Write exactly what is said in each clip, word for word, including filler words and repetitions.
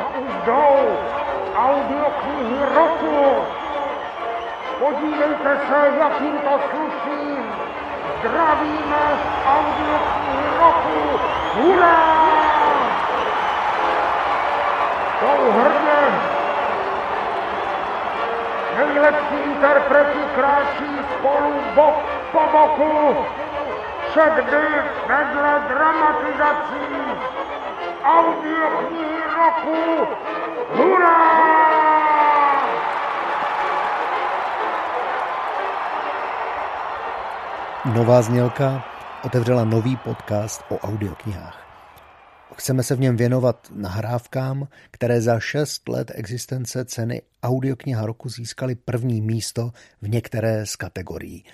A už jdou audioknihy roku. Podívejte se, jakým to sluší. Zdravíme z audioknihy roku. Hurá! Jsou hrdé. Nejlepší interpreti kráčí spolu bok po boku, všakdy vedle dramatizací audioknihy roku. Hurá! Nová znělka otevřela nový podcast o audioknihách. Chceme se v něm věnovat nahrávkám, které za šest let existence ceny Audiokniha roku získaly první místo v některé z kategorií.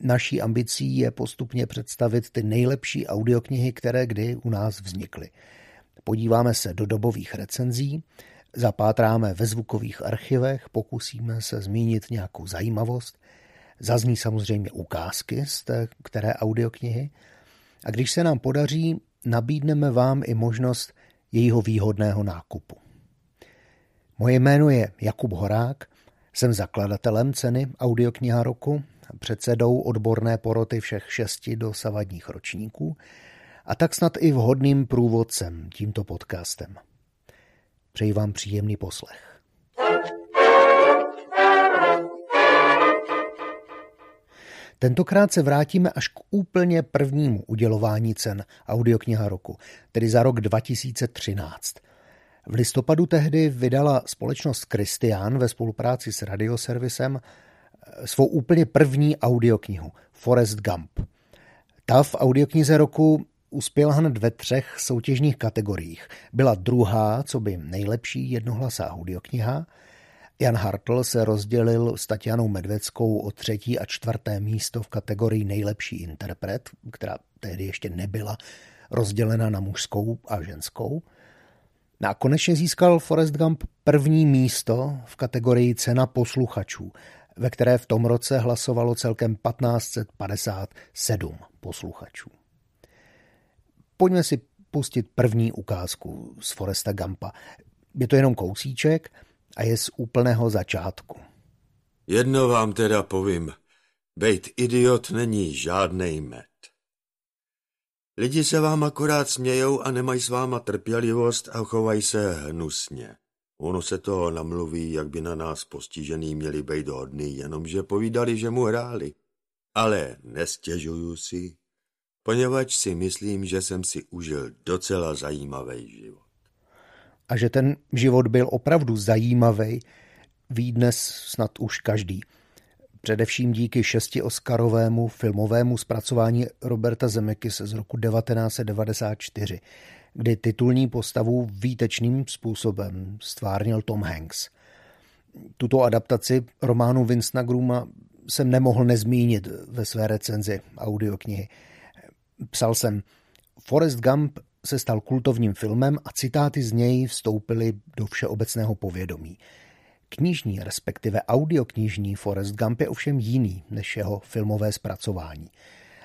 Naší ambicí je postupně představit ty nejlepší audioknihy, které kdy u nás vznikly. Podíváme se do dobových recenzí, zapátráme ve zvukových archivech, pokusíme se zmínit nějakou zajímavost, zazní samozřejmě ukázky z té které audioknihy a když se nám podaří, nabídneme vám i možnost jejího výhodného nákupu. Moje jméno je Jakub Horák, jsem zakladatelem ceny Audiokniha roku, předsedou odborné poroty všech šesti dosavadních ročníků a tak snad i vhodným průvodcem tímto podcastem. Přeji vám příjemný poslech. Tentokrát se vrátíme až k úplně prvnímu udělování cen Audiokniha roku, tedy za rok dva tisíce třináct. V listopadu tehdy vydala společnost Christian ve spolupráci s radioservisem svou úplně první audioknihu, Forrest Gump. Ta v audioknize roku uspěla hned ve třech soutěžních kategoriích. Byla druhá, co by nejlepší jednohlasá audiokniha. Jan Hartl se rozdělil s Tatianou Medvedskou o třetí a čtvrté místo v kategorii nejlepší interpret, která tehdy ještě nebyla rozdělena na mužskou a ženskou. A konečně získal Forrest Gump první místo v kategorii cena posluchačů, ve které v tom roce hlasovalo celkem tisíc pět set padesát sedm posluchačů. Pojďme si pustit první ukázku z Forresta Gumpa. Je to jenom kousíček a je z úplného začátku. Jedno vám teda povím, bejt idiot není žádnej med. Lidi se vám akorát smějou a nemají s váma trpělivost a chovají se hnusně. Ono se toho namluví, jak by na nás postižený měli bejt hodný, jenomže povídali, že mu hráli. Ale nestěžuju si, poněvadž si myslím, že jsem si užil docela zajímavý život. A že ten život byl opravdu zajímavý, ví dnes snad už každý. Především díky šesti Oscarovému filmovému zpracování Roberta Zemeckise z roku devatenáct set devadesát čtyři, kdy titulní postavu výtečným způsobem stvárnil Tom Hanks. Tuto adaptaci románu Winstona Grooma jsem nemohl nezmínit ve své recenzi audioknihy. Psal jsem: Forrest Gump se stal kultovním filmem a citáty z něj vstoupily do všeobecného povědomí. Knižní, respektive audioknižní Forrest Gump je ovšem jiný než jeho filmové zpracování.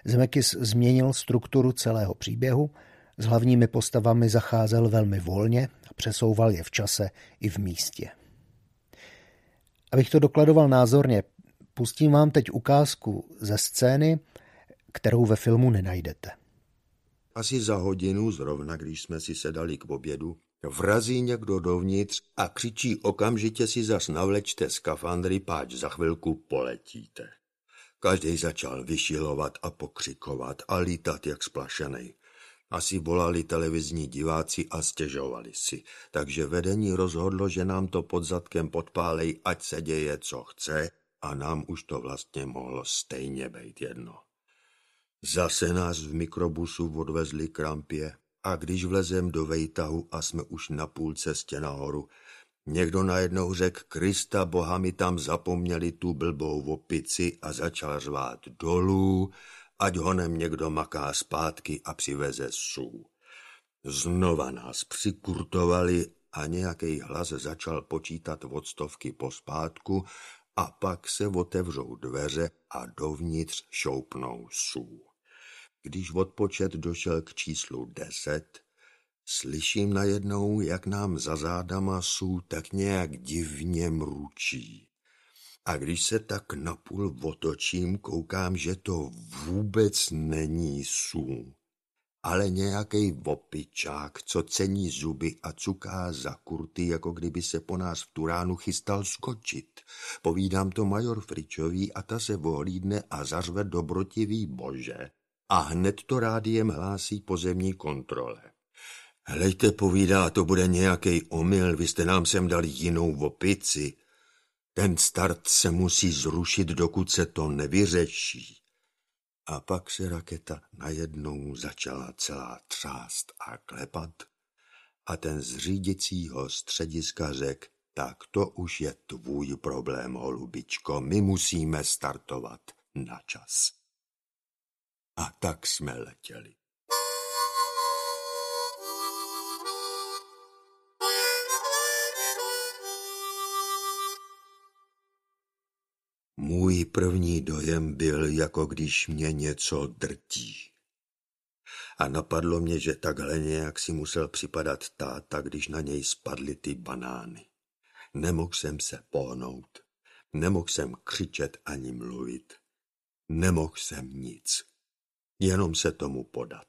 Zemeckis změnil strukturu celého příběhu, s hlavními postavami zacházel velmi volně a přesouval je v čase i v místě. Abych to dokladoval názorně, pustím vám teď ukázku ze scény, kterou ve filmu nenajdete. Asi za hodinu, zrovna když jsme si sedali k obědu, vrazí někdo dovnitř a křičí: okamžitě si zas navlečte skafandry, páč za chvilku poletíte. Každý začal vyšilovat a pokřikovat a lítat jak splašenej. Asi volali televizní diváci a stěžovali si, takže vedení rozhodlo, že nám to pod zadkem podpálej, ať se děje, co chce, a nám už to vlastně mohlo stejně být jedno. Zase nás v mikrobusu odvezli k rampě a když vlezem do vejtahu a jsme už na půl cestě nahoru, někdo najednou řekl: Krista boha, mi tam zapomněli tu blbou opici, a začal řvát dolů, ať honem někdo maká zpátky a přiveze sů. Znova nás přikurtovali a nějaký hlas začal počítat od stovky pospátku a pak se otevřou dveře a dovnitř šoupnou sů. Když odpočet došel k číslu deset, slyším najednou, jak nám za zádama sůl tak nějak divně mručí. A když se tak napůl otočím, koukám, že to vůbec není sůl, ale nějakej opičák, co cení zuby a cuká za kurty, jako kdyby se po nás v tu ránu chystal skočit. Povídám to major Fričový a ta se vohlídne a zařve dobrotivý bože. A hned to rádiem hlásí pozemní kontrole. Helejte, povídá, to bude nějakej omyl, vy jste nám sem dali jinou opici. Ten start se musí zrušit, dokud se to nevyřeší. A pak se raketa najednou začala celá třást a klepat a ten z řídicího střediska řekl, tak to už je tvůj problém, holubičko, my musíme startovat na čas. A tak jsme letěli. Můj první dojem byl, jako když mě něco drtí. A napadlo mě, že takhle nějak si musel připadat táta, když na něj spadly ty banány. Nemohl jsem se pohnout, nemohl jsem křičet ani mluvit, nemohl jsem nic, jenom se tomu podat.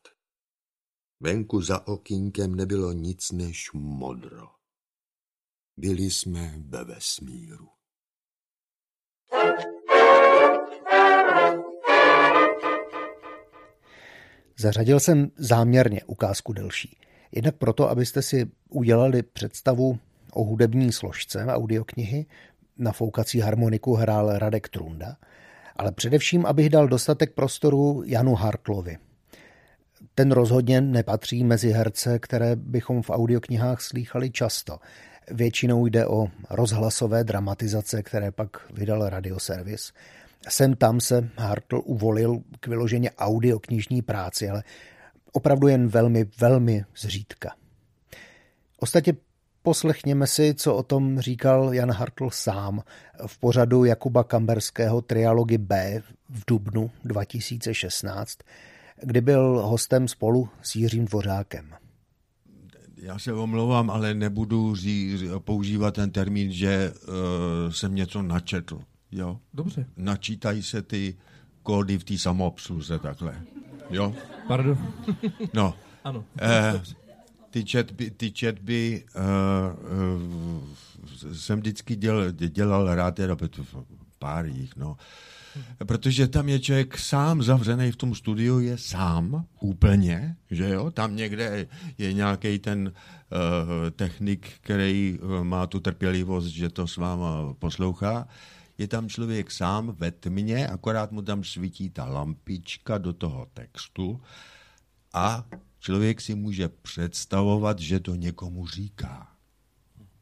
Venku za okýnkem nebylo nic než modro. Byli jsme ve vesmíru. Zařadil jsem záměrně ukázku delší. Jednak proto, abyste si udělali představu o hudební složce audioknihy, na foukací harmoniku hrál Radek Trunda, ale především, abych dal dostatek prostoru Janu Hartlovi. Ten rozhodně nepatří mezi herce, které bychom v audioknihách slýchali často. Většinou jde o rozhlasové dramatizace, které pak vydal radioservis. Sem tam se Hartl uvolil k vyloženě audioknižní práci, ale opravdu jen velmi, velmi zřídka. Ostatně poslechněme si, co o tom říkal Jan Hartl sám v pořadu Jakuba Kamberského Trialogy B v dubnu dva tisíce šestnáct, kdy byl hostem spolu s Jiřím Dvořákem. Já se omlouvám, ale nebudu ří, používat ten termín, že uh, jsem něco načetl. Jo? Dobře. Načítají se ty kódy v té samoobsluze takhle. Jo? Pardon. No. Ano. Eh, ty četby, ty četby eh, eh, jsem vždycky děl, dělal rád, teda pár jich, no. Protože tam je člověk sám zavřený v tom studiu, je sám úplně, že jo? Tam někde je nějaký ten uh, technik, který má tu trpělivost, že to s váma poslouchá. Je tam člověk sám ve tmě, akorát mu tam svítí ta lampička do toho textu a člověk si může představovat, že to někomu říká,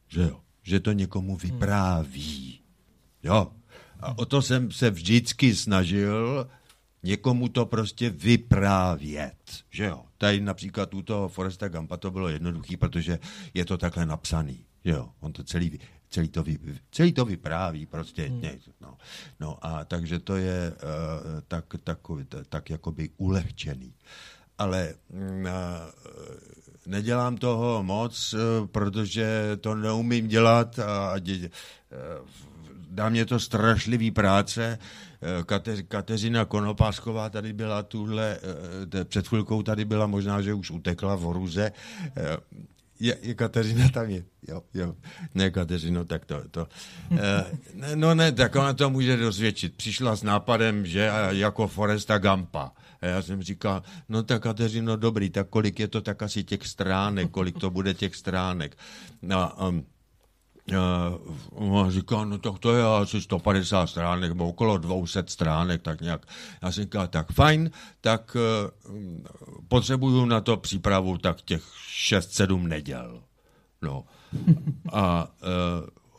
že jo? Že to někomu vypráví, jo? A o to jsem se vždycky snažil někomu to prostě vyprávět, že jo. Tady například u toho Forresta Gumpa to bylo jednoduchý, protože je to takhle napsaný, že jo. On to celý, celý, to, vy, celý to vypráví prostě. Hmm. No. no a takže to je uh, tak, takový, tak jakoby ulehčený. Ale uh, nedělám toho moc, uh, protože to neumím dělat a dě, uh, dá mě to strašlivý práce. Kateř, Kateřina Konopásková tady byla tuhle, před chvilkou tady byla, možná, že už utekla v oruze. Je, je Kateřina tam je. Jo, jo. Ne, Kateřino, tak to, to. No ne, tak ona to může dosvědčit. Přišla s nápadem, že jako Foresta Gumpa. A já jsem říkal, no tak Kateřino, dobrý, tak kolik je to tak asi těch stránek, kolik to bude těch stránek. No, um, Uh, říkal, no tak to je asi sto padesát stránek, nebo okolo dvě stě stránek, tak nějak. Já jsem říkal, tak fajn, tak uh, potřebuju na to přípravu tak těch šest sedm neděl. No. A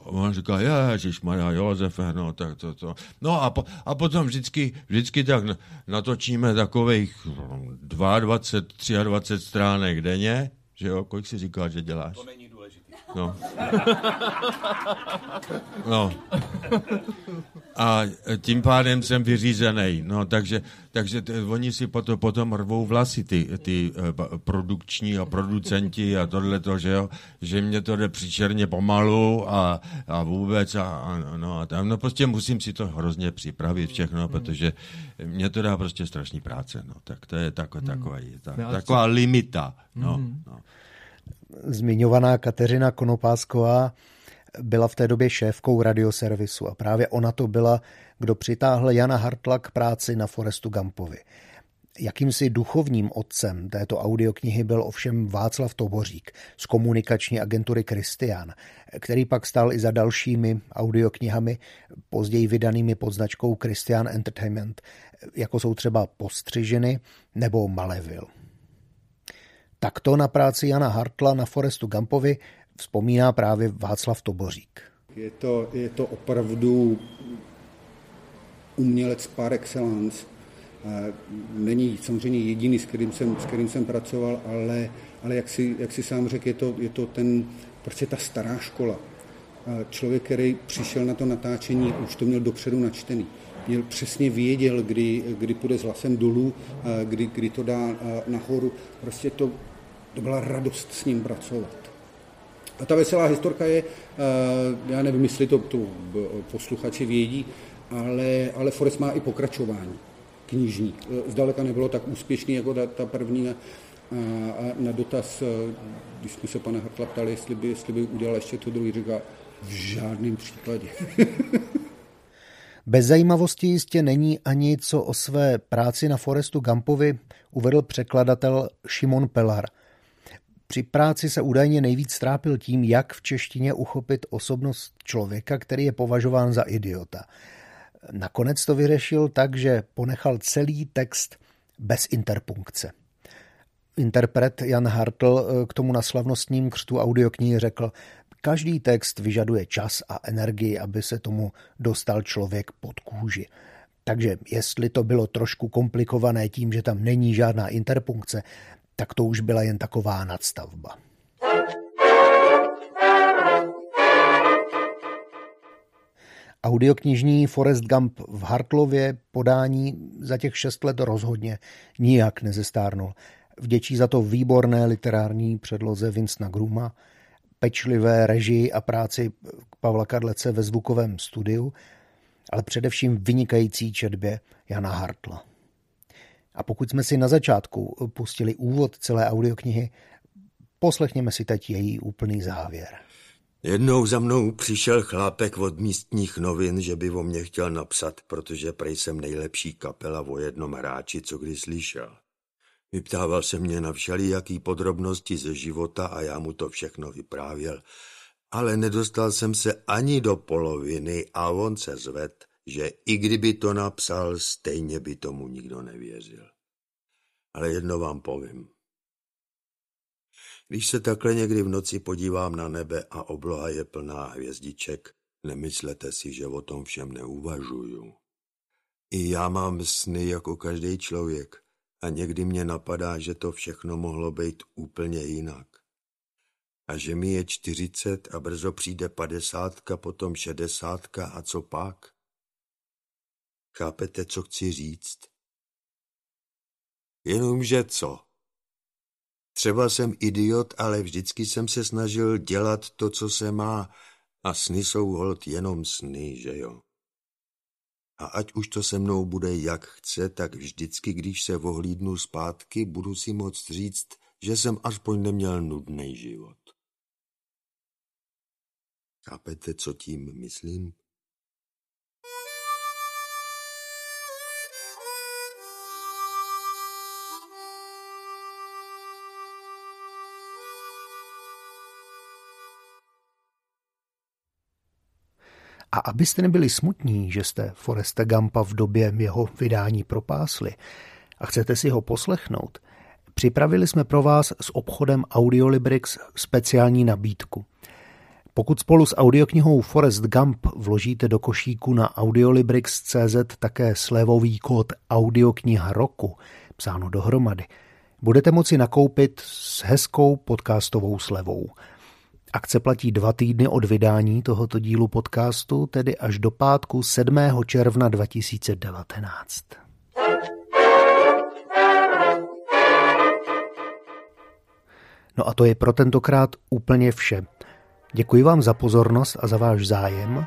uh, on říkal, ježišmarja, Josefe, no tak to to. No a, po, a potom vždycky, vždycky tak natočíme takových dvacet dva, dvacet tři stránek denně, že jo, kolik si říkal, že děláš? To není důležité. No. No. a tím pádem jsem vyřízený. No, takže takže t- oni si potom, potom rvou vlasy, ty, ty eh, produkční a producenti a tohleto, že jo, že mě to jde příčerně pomalu a, a vůbec a, a, no, a tam, no prostě musím si to hrozně připravit všechno, protože mě to dá prostě strašný práce, no, tak to je tako, takový, ta, taková limita, no, no. Zmiňovaná Kateřina Konopásková byla v té době šéfkou radioservisu a právě ona to byla, kdo přitáhl Jana Hartla k práci na Forrestu Gumpovi. Jakýmsi duchovním otcem této audioknihy byl ovšem Václav Tobořík z komunikační agentury Christian, který pak stál i za dalšími audioknihami, později vydanými pod značkou Christian Entertainment, jako jsou třeba Postřiženy nebo Malleville. Takto na práci Jana Hartla na Forrestu Gumpovi vzpomíná právě Václav Tobořík. Je to, je to opravdu umělec par excellence. Není samozřejmě jediný, s kterým jsem, s kterým jsem pracoval, ale, ale jak, si, jak si sám řekl, je to, je to ten, prostě ta stará škola. Člověk, který přišel na to natáčení, už to měl dopředu načtený. Měl přesně věděl, kdy, kdy půjde s hlasem dolů, kdy, kdy to dá nahoru. Prostě to, to byla radost s ním pracovat. A ta veselá historka je, já nevím, jestli to, to posluchači vědí, ale, ale Forrest má i pokračování knižní. Zdaleka nebylo tak úspěšný jako ta, ta první. A, a na dotaz, když jsme se pana Hartla ptali, jestli by, jestli by udělal ještě to druhý, říká, v žádném příkladě. Bez zajímavosti jistě není ani co o své práci na Forrestu Gumpovi uvedl překladatel Šimon Pellar. Při práci se údajně nejvíc trápil tím, jak v češtině uchopit osobnost člověka, který je považován za idiota. Nakonec to vyřešil tak, že ponechal celý text bez interpunkce. Interpret Jan Hartl k tomu na slavnostním křtu audioknihy řekl: každý text vyžaduje čas a energii, aby se tomu dostal člověk pod kůži. Takže jestli to bylo trošku komplikované tím, že tam není žádná interpunkce, tak to už byla jen taková nadstavba. Audioknižní Forrest Gump v Hartlově podání za těch šest let rozhodně nijak nezestárnul. Vděčí za to výborné literární předloze Vincenta Grooma, pečlivé režii a práci Pavla Kadlece ve zvukovém studiu, ale především vynikající četbě Jana Hartla. A pokud jsme si na začátku pustili úvod celé audioknihy, poslechněme si teď její úplný závěr. Jednou za mnou přišel chlápek od místních novin, že by o mě chtěl napsat, protože prej jsem nejlepší kapela o jednom hráči, co kdy slyšel. Vyptával se mě na všelijaký podrobnosti ze života a já mu to všechno vyprávěl. Ale nedostal jsem se ani do poloviny a on se zved, že i kdyby to napsal, stejně by tomu nikdo nevěřil. Ale jedno vám povím. Když se takhle někdy v noci podívám na nebe a obloha je plná hvězdiček, nemyslete si, že o tom všem neuvažuju. I já mám sny jako každý člověk a někdy mě napadá, že to všechno mohlo být úplně jinak. A že mi je čtyřicet a brzo přijde padesátka, potom šedesátka a co pak? Chápete, co chci říct? Jenomže co? Třeba jsem idiot, ale vždycky jsem se snažil dělat to, co se má. A sny jsou holt jenom sny, že jo? A ať už to se mnou bude jak chce, tak vždycky, když se ohlídnu zpátky, budu si moct říct, že jsem aspoň neměl nudný život. Chápete, co tím myslím? A abyste nebyli smutní, že jste Forresta Gumpa v době jeho vydání propásli a chcete si ho poslechnout, připravili jsme pro vás s obchodem Audiolibrix speciální nabídku. Pokud spolu s audioknihou Forrest Gump vložíte do košíku na audiolibrix tečka cé zet také slevový kód Audiokniha roku, psáno dohromady, budete moci nakoupit s hezkou podcastovou slevou. Akce platí dva týdny od vydání tohoto dílu podcastu, tedy až do pátku sedmého června dva tisíce devatenáct. No a to je pro tentokrát úplně vše. Děkuji vám za pozornost a za váš zájem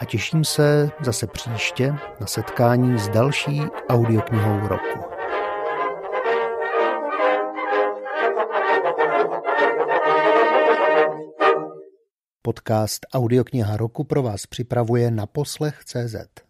a těším se zase příště na setkání s další audioknihou roku. Podcast Audiokniha roku pro vás připravuje naposlech tečka cé zet.